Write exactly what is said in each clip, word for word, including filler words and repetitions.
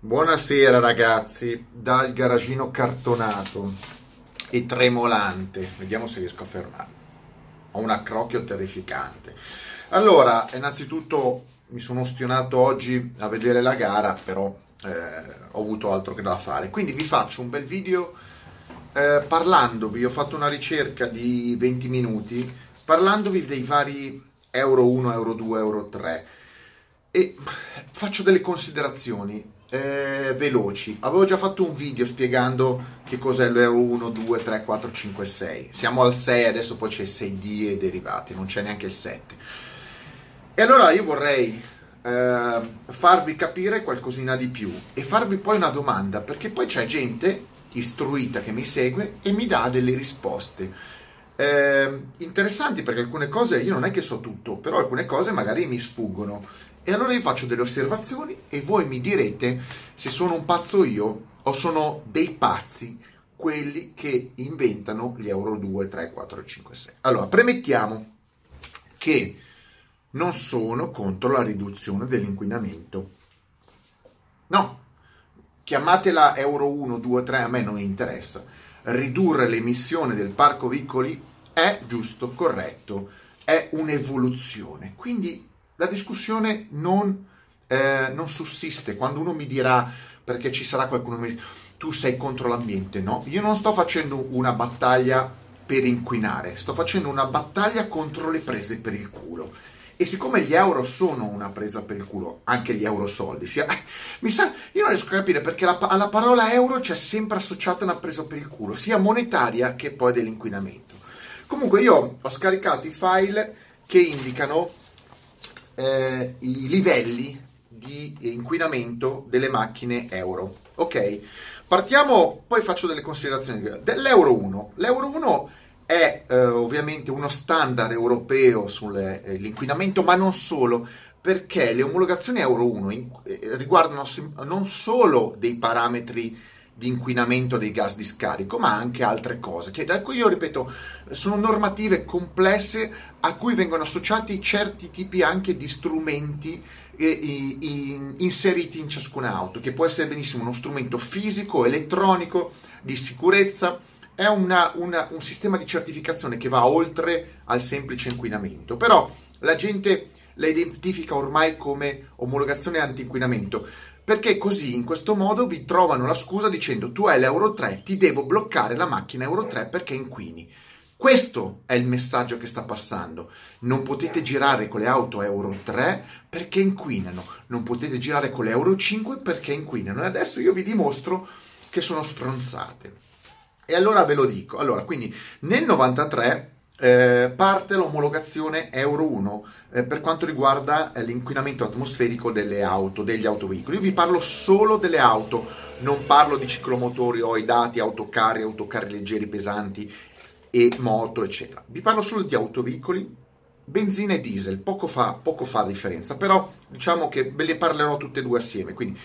Buonasera ragazzi, dal garagino cartonato e tremolante, vediamo se riesco a fermarlo, ho un accrocchio terrificante. Allora, innanzitutto mi sono ostinato oggi a vedere la gara, però eh, ho avuto altro che da fare, quindi vi faccio un bel video eh, parlandovi, ho fatto una ricerca di venti minuti, parlandovi dei vari Euro uno, Euro due, Euro tre e faccio delle considerazioni. Eh, veloci, avevo già fatto un video spiegando che cos'è l'Euro uno, due, tre, quattro, cinque, sei, siamo al sei, adesso poi c'è il sei D e derivati, non c'è neanche il sette, e allora io vorrei eh, farvi capire qualcosina di più e farvi poi una domanda, perché poi c'è gente istruita che mi segue e mi dà delle risposte eh, interessanti, perché alcune cose io non è che so tutto, però alcune cose magari mi sfuggono. E allora io faccio delle osservazioni e voi mi direte se sono un pazzo io o sono dei pazzi quelli che inventano gli Euro due, tre, quattro, cinque, sei. Allora, premettiamo che non sono contro la riduzione dell'inquinamento. No, chiamatela Euro uno, due, tre, a me non interessa. Ridurre l'emissione del parco veicoli è giusto, corretto, è un'evoluzione, quindi la discussione non, eh, non sussiste. Quando uno mi dirà, perché ci sarà qualcuno che mi dice, tu sei contro l'ambiente, no? Io non sto facendo una battaglia per inquinare, sto facendo una battaglia contro le prese per il culo. E siccome gli euro sono una presa per il culo, anche gli eurosoldi, sia, mi sa, io non riesco a capire perché la, alla parola euro c'è sempre associata una presa per il culo, sia monetaria che poi dell'inquinamento. Comunque io ho scaricato i file che indicano Eh, i livelli di inquinamento delle macchine euro. Ok, partiamo, poi faccio delle considerazioni dell'Euro uno. L'Euro uno è eh, ovviamente uno standard europeo sull'inquinamento, eh, ma non solo, perché le omologazioni Euro uno in, eh, riguardano non solo dei parametri di inquinamento dei gas di scarico, ma anche altre cose, che da cui io ripeto sono normative complesse a cui vengono associati certi tipi anche di strumenti eh, in, inseriti in ciascuna auto, che può essere benissimo uno strumento fisico, elettronico, di sicurezza, è una, una, un sistema di certificazione che va oltre al semplice inquinamento, però la gente la identifica ormai come omologazione anti-inquinamento, perché così, in questo modo, vi trovano la scusa dicendo tu hai l'Euro tre, ti devo bloccare la macchina Euro tre perché inquini. Questo è il messaggio che sta passando. Non potete girare con le auto Euro tre perché inquinano, non potete girare con le Euro cinque perché inquinano. E adesso io vi dimostro che sono stronzate. E allora ve lo dico. Allora, quindi nel novantatré eh, parte l'omologazione Euro uno eh, per quanto riguarda eh, l'inquinamento atmosferico delle auto, degli autoveicoli. Io vi parlo solo delle auto, non parlo di ciclomotori, oidati, autocarri, autocarri leggeri, pesanti e moto, eccetera. Vi parlo solo di autoveicoli, benzina e diesel, poco fa, poco fa differenza, però diciamo che ve le parlerò tutte e due assieme. Quindi,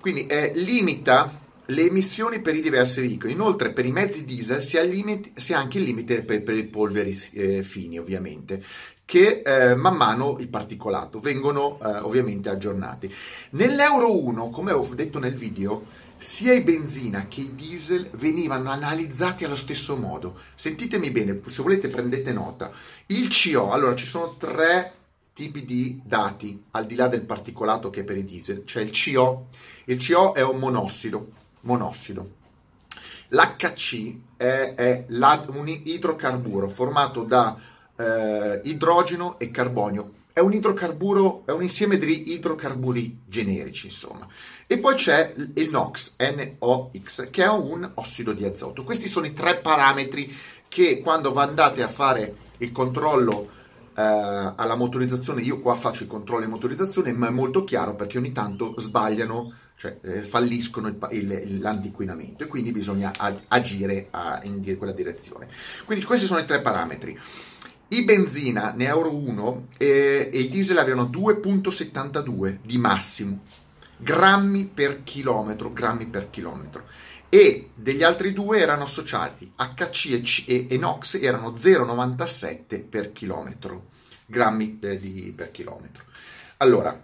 quindi eh, limita le emissioni per i diversi veicoli, inoltre per i mezzi diesel si ha, limite, si ha anche il limite per, per i polveri eh, fini, ovviamente, che eh, man mano il particolato vengono eh, ovviamente aggiornati. Nell'Euro uno, come ho detto nel video, sia i benzina che i diesel venivano analizzati allo stesso modo. Sentitemi bene, se volete prendete nota. Il C O, allora ci sono tre tipi di dati, al di là del particolato che è per i diesel, c'è cioè il C O, il C O è un monossido, monossido. L'H C è, è la, un idrocarburo formato da eh, idrogeno e carbonio. È un idrocarburo, è un insieme di idrocarburi generici, insomma. E poi c'è il NOx, N O X, che è un ossido di azoto. Questi sono i tre parametri che quando andate a fare il controllo eh, alla motorizzazione, io qua faccio il controllo e motorizzazione, ma è molto chiaro perché ogni tanto sbagliano, cioè eh, falliscono il, il, l'antiquinamento, e quindi bisogna ag- agire a, in quella direzione. Quindi questi sono i tre parametri. I benzina ne Euro uno e, e i diesel avevano due virgola settantadue di massimo, grammi per chilometro, grammi per chilometro, e degli altri due erano associati, H C e, e NOx erano zero virgola novantasette per chilometro, grammi eh, di, per chilometro. Allora,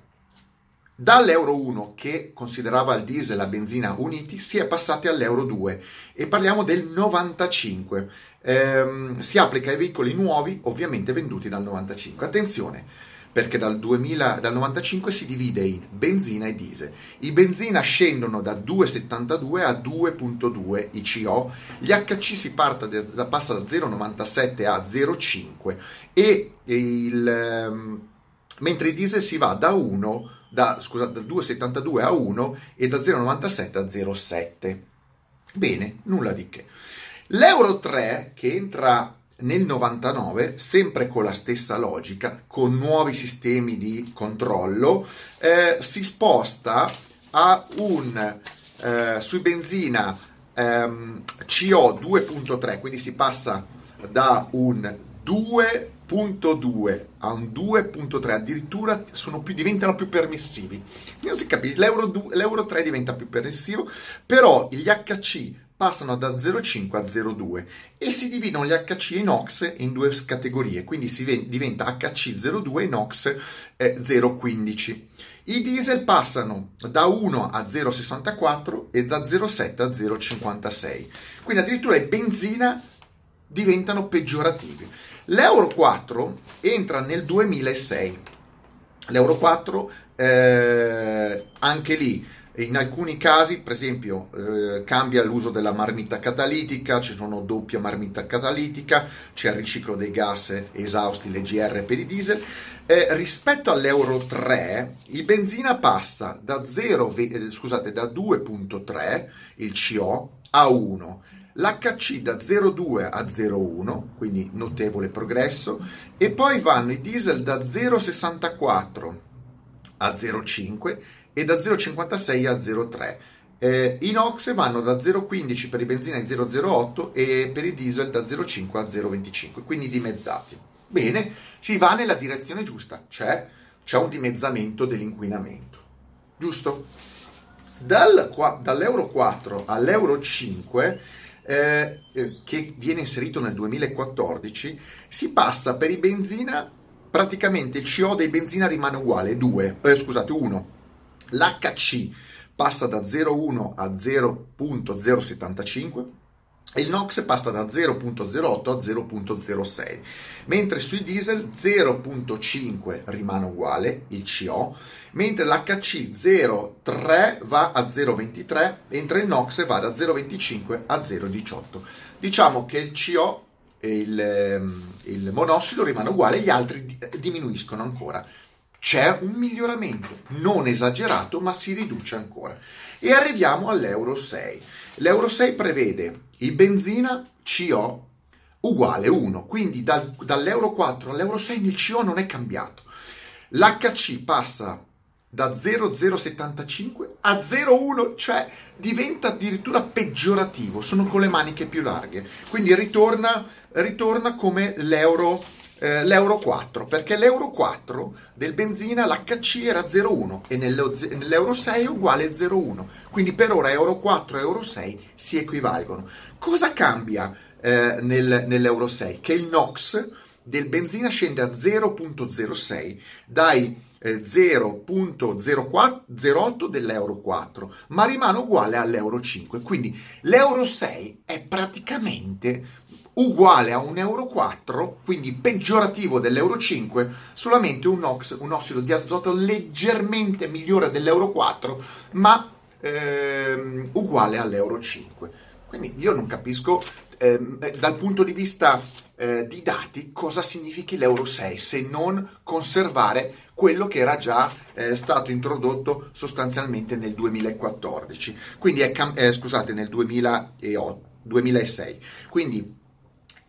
Dall'euro uno, che considerava il diesel e la benzina uniti, si è passati all'euro due e parliamo del novantacinque. Ehm, si applica ai veicoli nuovi, ovviamente venduti dal novantacinque. Attenzione, perché dal, duemila, dal novantacinque si divide in benzina e diesel. I benzina scendono da due virgola settantadue a due virgola due I C O, gli H C si parte da, passa da zero virgola novantasette a zero virgola cinque, e il, mentre i diesel si va da uno Da, scusa, da due virgola settantadue a uno e da zero virgola novantasette a zero virgola sette. Bene, nulla di che. L'euro tre, che entra nel novantanove, sempre con la stessa logica, con nuovi sistemi di controllo, eh, si sposta a un eh, sui benzina ehm, C O due virgola tre, quindi si passa da un due virgola due a un due virgola tre, addirittura sono più, diventano più permissivi. Non si capisce, l'euro tre diventa più permissivo, però gli H C passano da zero virgola cinque a zero virgola due e si dividono gli H C e i NOx in due categorie, quindi si diventa H C zero virgola due e NOx eh, zero virgola quindici. I diesel passano da uno a zero virgola sessantaquattro e da zero virgola sette a zero virgola cinquantasei, quindi addirittura i benzina diventano peggiorativi. L'euro quattro entra nel duemilasei. L'euro quattro, eh, anche lì, in alcuni casi, per esempio, eh, cambia l'uso della marmitta catalitica, ci sono doppia marmitta catalitica, c'è il riciclo dei gas esausti, le G R per i diesel. Eh, rispetto all'euro tre, il benzina passa da, zero, eh, scusate, da due virgola tre, il C O, a uno. L'H C da zero virgola due a zero virgola uno, quindi notevole progresso, e poi vanno i diesel da zero virgola sessantaquattro a zero virgola cinque e da zero virgola cinquantasei a zero virgola tre. Eh, I NOx vanno da zero virgola quindici per i benzina a zero virgola otto e per i diesel da zero virgola cinque a zero virgola venticinque, quindi dimezzati. Bene, si va nella direzione giusta, cioè c'è un dimezzamento dell'inquinamento, giusto? Dal, qua, dall'euro quattro all'euro cinque, Eh, che viene inserito nel duemilaquattordici, si passa per i benzina, praticamente il C O dei benzina rimane uguale, due, eh, scusate, uno. L'H C passa da zero virgola uno a zero virgola zero settantacinque e il NOx passa da zero virgola zero otto a zero virgola zero sei, mentre sui diesel zero virgola cinque rimane uguale, il C O, mentre l'H C zero virgola tre va a zero virgola ventitré, mentre il NOx va da zero virgola venticinque a zero virgola diciotto. Diciamo che il C O e il, il monossido rimane uguale, gli altri diminuiscono ancora. C'è un miglioramento, non esagerato, ma si riduce ancora. E arriviamo all'euro sei. L'euro sei prevede il benzina C O uguale uno, quindi dal, dall'euro quattro all'euro sei nel C O non è cambiato. L'H C passa da zero virgola zero settantacinque a zero virgola uno, cioè diventa addirittura peggiorativo, sono con le maniche più larghe. Quindi ritorna, ritorna come l'euro... Eh, l'euro quattro, perché l'euro quattro del benzina l'H C era zero virgola uno e nell'euro sei è uguale zero virgola uno, quindi per ora euro quattro e euro sei si equivalgono. Cosa cambia eh, nel, nell'euro sei? Che il NOx del benzina scende a zero virgola zero sei dai eh, zero virgola zero otto dell'euro quattro, ma rimane uguale all'euro cinque, quindi l'euro sei è praticamente uguale a un euro quattro, quindi peggiorativo dell'euro cinque, solamente un, ox, un ossido di azoto leggermente migliore dell'euro quattro, ma ehm, uguale all'euro cinque. Quindi io non capisco ehm, dal punto di vista eh, di dati cosa significhi l'euro sei, se non conservare quello che era già eh, stato introdotto sostanzialmente nel duemilaquattordici, quindi è cam- eh, scusate, nel duemilaotto, duemilasei. Quindi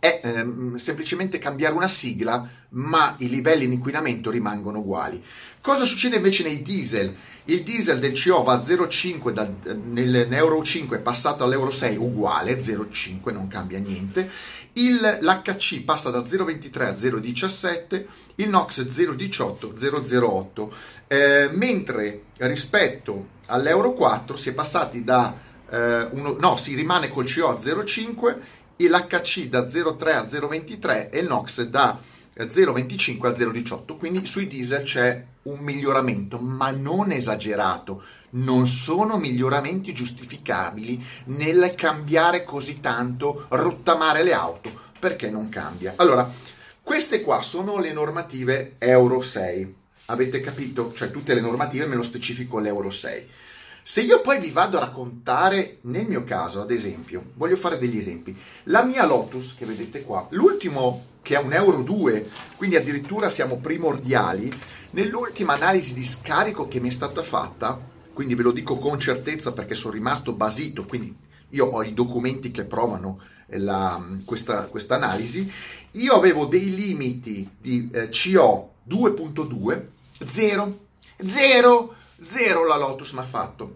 è ehm, semplicemente cambiare una sigla, ma i livelli di inquinamento rimangono uguali. Cosa succede invece nei diesel? Il diesel del C O va a zero virgola cinque dal, nell'euro cinque, passato all'euro sei uguale, zero virgola cinque, non cambia niente. Il, L'H C passa da zero virgola ventitré a zero virgola diciassette, il NOx zero virgola diciotto, zero virgola zero otto, eh, mentre rispetto all'euro quattro si è passati da eh, uno, no, si rimane col C O a zero virgola cinque, l'H C da zero virgola tre a zero virgola ventitré e il NOx da zero virgola venticinque a zero virgola diciotto, quindi sui diesel c'è un miglioramento, ma non esagerato. Non sono miglioramenti giustificabili nel cambiare così tanto, rottamare le auto, perché non cambia. Allora, queste qua sono le normative Euro sei. Avete capito? Cioè tutte le normative, me lo specifico l'Euro sei. Se io poi vi vado a raccontare, nel mio caso, ad esempio, voglio fare degli esempi. La mia Lotus, che vedete qua, l'ultimo che è un Euro due, quindi addirittura siamo primordiali, nell'ultima analisi di scarico che mi è stata fatta, quindi ve lo dico con certezza perché sono rimasto basito, quindi io ho i documenti che provano la, questa, questa analisi, io avevo dei limiti di eh, C O due virgola due, zero, zero, zero la Lotus mi ha fatto,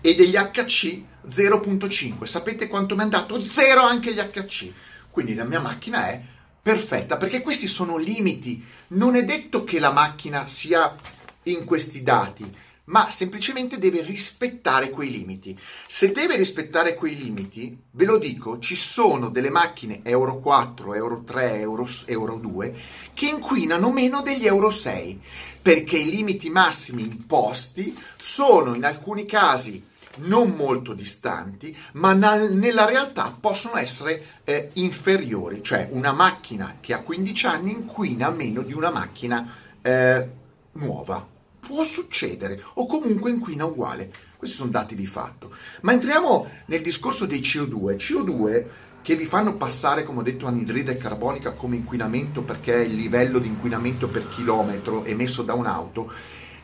e degli H C zero virgola cinque. Sapete quanto mi è andato? zero anche gli H C. Quindi la mia macchina è perfetta, perché questi sono limiti. Non è detto che la macchina sia in questi dati, ma semplicemente deve rispettare quei limiti. Se deve rispettare quei limiti, ve lo dico, ci sono delle macchine Euro quattro, Euro tre, Euro due che inquinano meno degli Euro sei, perché i limiti massimi imposti sono in alcuni casi non molto distanti, ma na- nella realtà possono essere eh, inferiori, cioè una macchina che ha quindici anni inquina meno di una macchina eh, nuova. Può succedere, o comunque inquina uguale. Questi sono dati di fatto. Ma entriamo nel discorso dei C O due. C O due che vi fanno passare, come ho detto, anidride carbonica come inquinamento, perché è il livello di inquinamento per chilometro emesso da un'auto.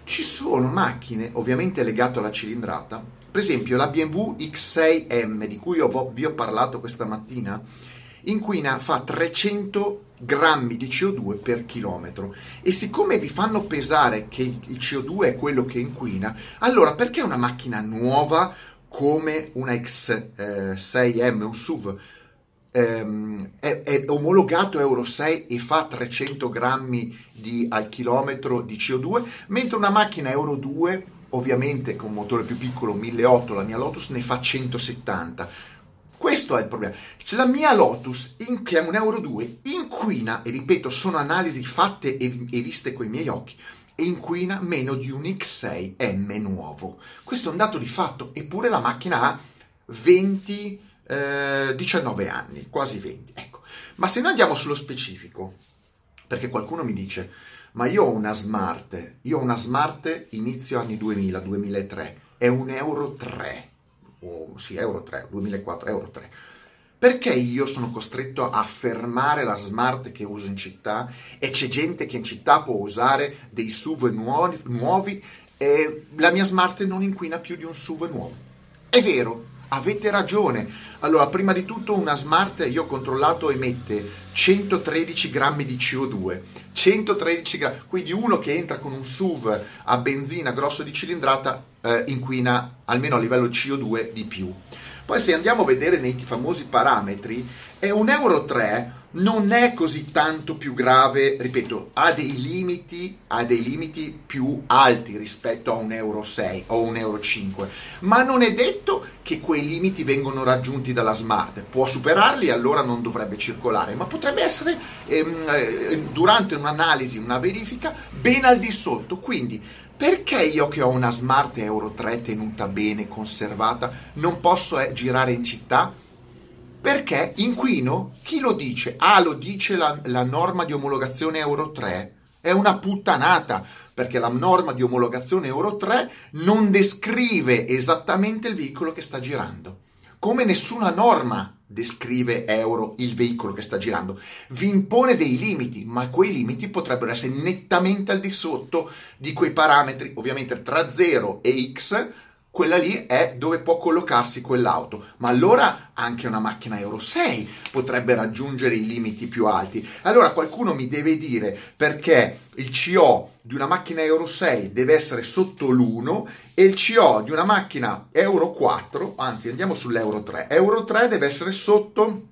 Ci sono macchine, ovviamente legato alla cilindrata, per esempio la B M W X sei M, di cui vi ho parlato questa mattina, inquina, fa trecento grammi di C O due per chilometro, e siccome vi fanno pesare che il C O due è quello che inquina, allora perché una macchina nuova come una X sei M, un S U V, ehm, è, è omologato Euro sei e fa trecento grammi di, al chilometro di C O due, mentre una macchina Euro due, ovviamente con un motore più piccolo, milleottocento, la mia Lotus ne fa centosettanta. Questo è il problema. Cioè, la mia Lotus, in, che è un Euro due, inquina, e ripeto, sono analisi fatte e, e viste coi miei occhi, e inquina meno di un X sei M nuovo. Questo è un dato di fatto, eppure la macchina ha diciannove anni, quasi venti. Ecco. Ma se noi andiamo sullo specifico, perché qualcuno mi dice, ma io ho una Smart, io ho una Smart inizio anni duemila, duemilatré, è un Euro tre. Oh, sì, Euro tre, duemilaquattro, Euro tre. Perché io sono costretto a fermare la Smart che uso in città, e c'è gente che in città può usare dei S U V nuovi, nuovi e la mia Smart non inquina più di un S U V nuovo? È vero, avete ragione. Allora, prima di tutto, una Smart, io ho controllato, emette centotredici grammi di C O due, centotredici grammi, quindi uno che entra con un S U V a benzina grosso di cilindrata eh, inquina almeno a livello C O due di più. Poi se andiamo a vedere nei famosi parametri, è un Euro tre, non è così tanto più grave, ripeto, ha dei limiti, ha dei limiti più alti rispetto a un Euro sei o un Euro cinque, ma non è detto che quei limiti vengono raggiunti dalla Smart. Può superarli, allora non dovrebbe circolare, ma potrebbe essere ehm, durante un'analisi, una verifica, ben al di sotto. Quindi perché io che ho una Smart Euro tre tenuta bene, conservata, non posso eh, girare in città? Perché inquino? Chi lo dice? Ah, lo dice la, la norma di omologazione Euro tre. È una puttanata, perché la norma di omologazione Euro tre non descrive esattamente il veicolo che sta girando. Come nessuna norma descrive Euro il veicolo che sta girando. Vi impone dei limiti, ma quei limiti potrebbero essere nettamente al di sotto di quei parametri. Ovviamente tra zero e X, quella lì è dove può collocarsi quell'auto, ma allora anche una macchina Euro sei potrebbe raggiungere i limiti più alti. Allora qualcuno mi deve dire perché il C O di una macchina Euro sei deve essere sotto l'uno e il C O di una macchina Euro quattro, anzi andiamo sull'Euro tre, Euro tre deve essere sotto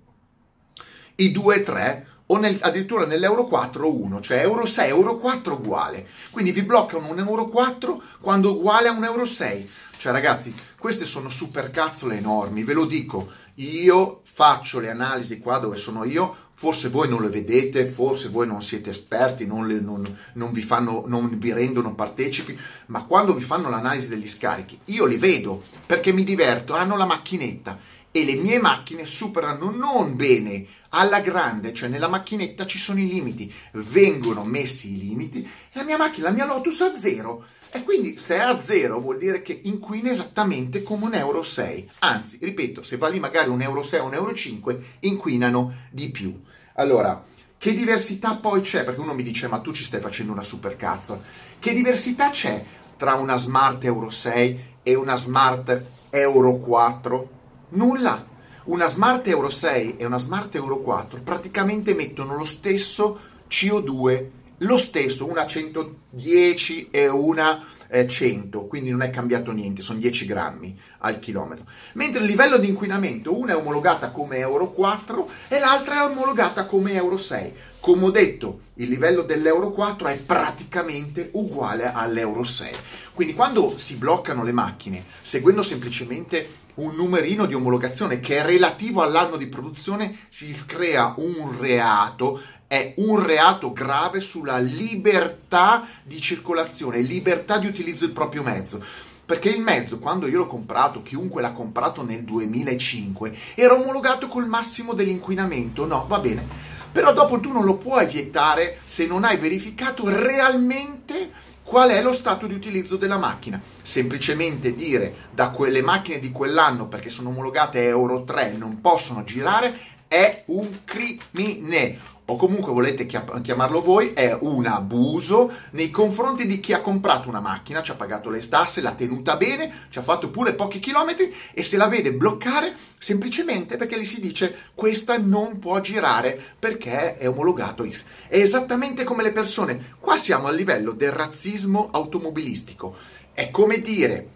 i due virgola tre o nel, addirittura nell'Euro quattro uno, cioè Euro sei, Euro quattro uguale. Quindi vi bloccano un Euro quattro quando uguale a un Euro sei. Cioè ragazzi, queste sono supercazzole enormi, ve lo dico, io faccio le analisi qua dove sono io, forse voi non le vedete, forse voi non siete esperti, non, le, non, non, vi, fanno, non vi rendono partecipi, ma quando vi fanno l'analisi degli scarichi, io li vedo perché mi diverto, hanno la macchinetta e le mie macchine superano non bene, alla grande, cioè nella macchinetta ci sono i limiti, vengono messi i limiti, la mia macchina, la mia Lotus a zero, e quindi se è a zero vuol dire che inquina esattamente come un euro sei, anzi, ripeto, se va lì magari un euro sei o un euro cinque, inquinano di più. Allora, che diversità poi c'è? Perché uno mi dice, ma tu ci stai facendo una supercazzola. Che diversità c'è tra una Smart euro sei e una Smart euro quattro? Nulla. Una Smart euro sei e una Smart euro quattro praticamente emettono lo stesso C O due, lo stesso, una centodieci e una eh, cento, quindi non è cambiato niente, sono dieci grammi al chilometro. Mentre il livello di inquinamento, una è omologata come euro quattro e l'altra è omologata come euro sei. Come ho detto, il livello dell'euro quattro è praticamente uguale all'euro sei. Quindi quando si bloccano le macchine, seguendo semplicemente un numerino di omologazione che è relativo all'anno di produzione, si crea un reato, è un reato grave sulla libertà di circolazione, libertà di utilizzo del proprio mezzo. Perché il mezzo, quando io l'ho comprato, chiunque l'ha comprato nel duemilacinque, era omologato col massimo dell'inquinamento, no, va bene. Però dopo tu non lo puoi vietare se non hai verificato realmente qual è lo stato di utilizzo della macchina. Semplicemente dire da quelle macchine di quell'anno, perché sono omologate euro tre, non possono girare, è un crimine. O comunque volete chiamarlo voi, è un abuso nei confronti di chi ha comprato una macchina, ci ha pagato le tasse, l'ha tenuta bene, ci ha fatto pure pochi chilometri e se la vede bloccare semplicemente perché gli si dice questa non può girare perché è omologato. È esattamente come le persone. Qua siamo al livello del razzismo automobilistico. È come dire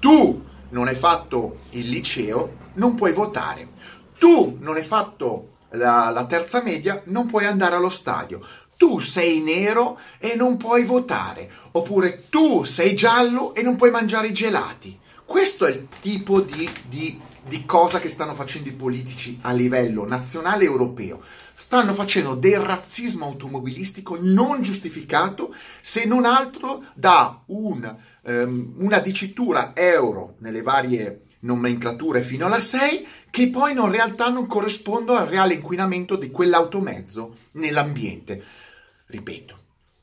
tu non hai fatto il liceo, non puoi votare. Tu non hai fatto La, la terza media, non puoi andare allo stadio. Tu sei nero e non puoi votare. Oppure tu sei giallo e non puoi mangiare i gelati. Questo è il tipo di, di, di cosa che stanno facendo i politici a livello nazionale e europeo. Stanno facendo del razzismo automobilistico non giustificato, se non altro da un, um, una dicitura euro nelle varie nomenclature fino alla sei, che poi in realtà non corrispondono al reale inquinamento di quell'automezzo nell'ambiente. Ripeto,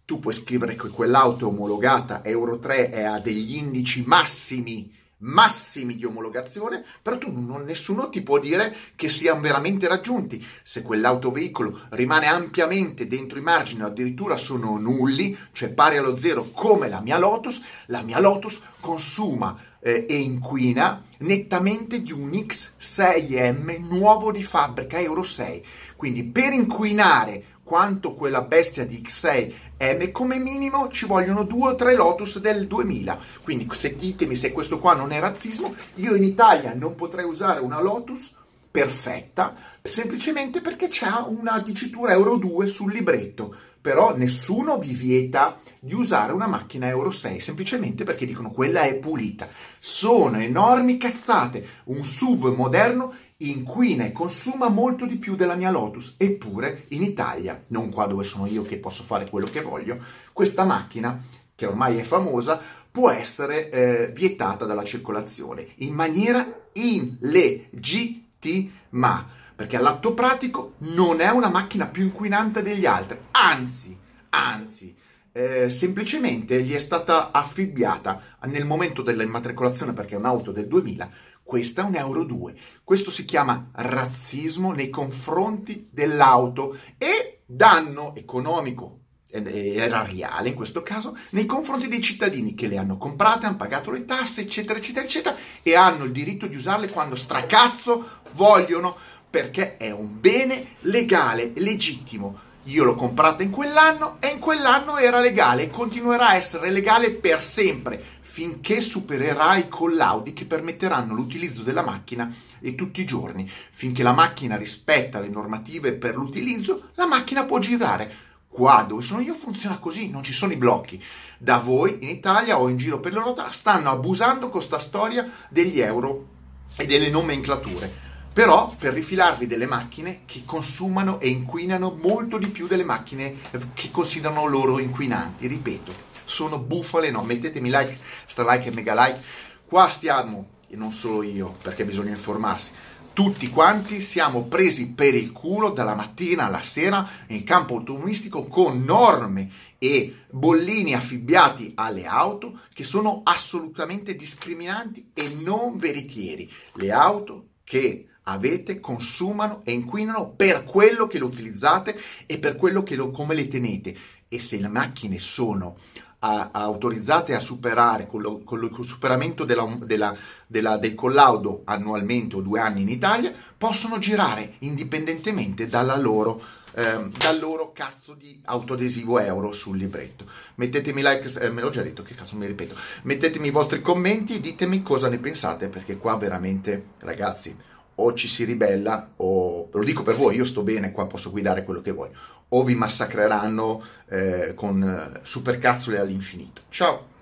tu puoi scrivere che quell'auto omologata euro tre è a degli indici massimi, massimi di omologazione, però tu non, nessuno ti può dire che siano veramente raggiunti. Se quell'autoveicolo rimane ampiamente dentro i margini, addirittura sono nulli, cioè pari allo zero come la mia Lotus, la mia Lotus consuma eh, e inquina nettamente di un X sei M nuovo di fabbrica euro sei. Quindi per inquinare quanto quella bestia di X sei M, come minimo ci vogliono due o tre Lotus del duemila. Quindi se ditemi se questo qua non è razzismo, io in Italia non potrei usare una Lotus perfetta, semplicemente perché c'è una dicitura euro due sul libretto. Però nessuno vi vieta di usare una macchina euro sei, semplicemente perché dicono quella è pulita. Sono enormi cazzate. Un S U V moderno inquina e consuma molto di più della mia Lotus, eppure in Italia, non qua dove sono io che posso fare quello che voglio, questa macchina, che ormai è famosa, può essere eh, vietata dalla circolazione in maniera illegittima, perché all'atto pratico non è una macchina più inquinante degli altri, anzi, anzi, Eh, semplicemente gli è stata affibbiata nel momento dell'immatricolazione, perché è un'auto del duemila, questa è un euro due. Questo si chiama razzismo nei confronti dell'auto e danno economico e erariale in questo caso nei confronti dei cittadini che le hanno comprate, hanno pagato le tasse, eccetera eccetera eccetera, e hanno il diritto di usarle quando stracazzo vogliono, perché è un bene legale, legittimo. Io l'ho comprata in quell'anno e in quell'anno era legale e continuerà a essere legale per sempre, finché supererà i collaudi che permetteranno l'utilizzo della macchina e tutti i giorni. Finché la macchina rispetta le normative per l'utilizzo, la macchina può girare. Qua dove sono io funziona così, non ci sono i blocchi. Da voi, in Italia o in giro per l'Europa, stanno abusando con sta storia degli euro e delle nomenclature. però per rifilarvi delle macchine che consumano e inquinano molto di più delle macchine che considerano loro inquinanti. Ripeto, sono bufale, no, mettetemi like, stra like e mega like, qua stiamo, e non solo io, perché bisogna informarsi, tutti quanti siamo presi per il culo dalla mattina alla sera nel campo autonomistico con norme e bollini affibbiati alle auto che sono assolutamente discriminanti e non veritieri. Le auto che avete consumano e inquinano per quello che le utilizzate e per quello che lo, come le tenete. E se le macchine sono a, a autorizzate a superare con lo, con lo con superamento della, della, della, del collaudo annualmente o due anni in Italia, possono girare indipendentemente dalla loro, ehm, dal loro cazzo di autoadesivo euro sul libretto. Mettetemi like, eh, me l'ho già detto, che cazzo mi ripeto, mettetemi i vostri commenti e ditemi cosa ne pensate, perché qua veramente, ragazzi, o ci si ribella, o, lo dico per voi, io sto bene qua, posso guidare quello che voglio, o vi massacreranno eh, con eh, supercazzole all'infinito. Ciao!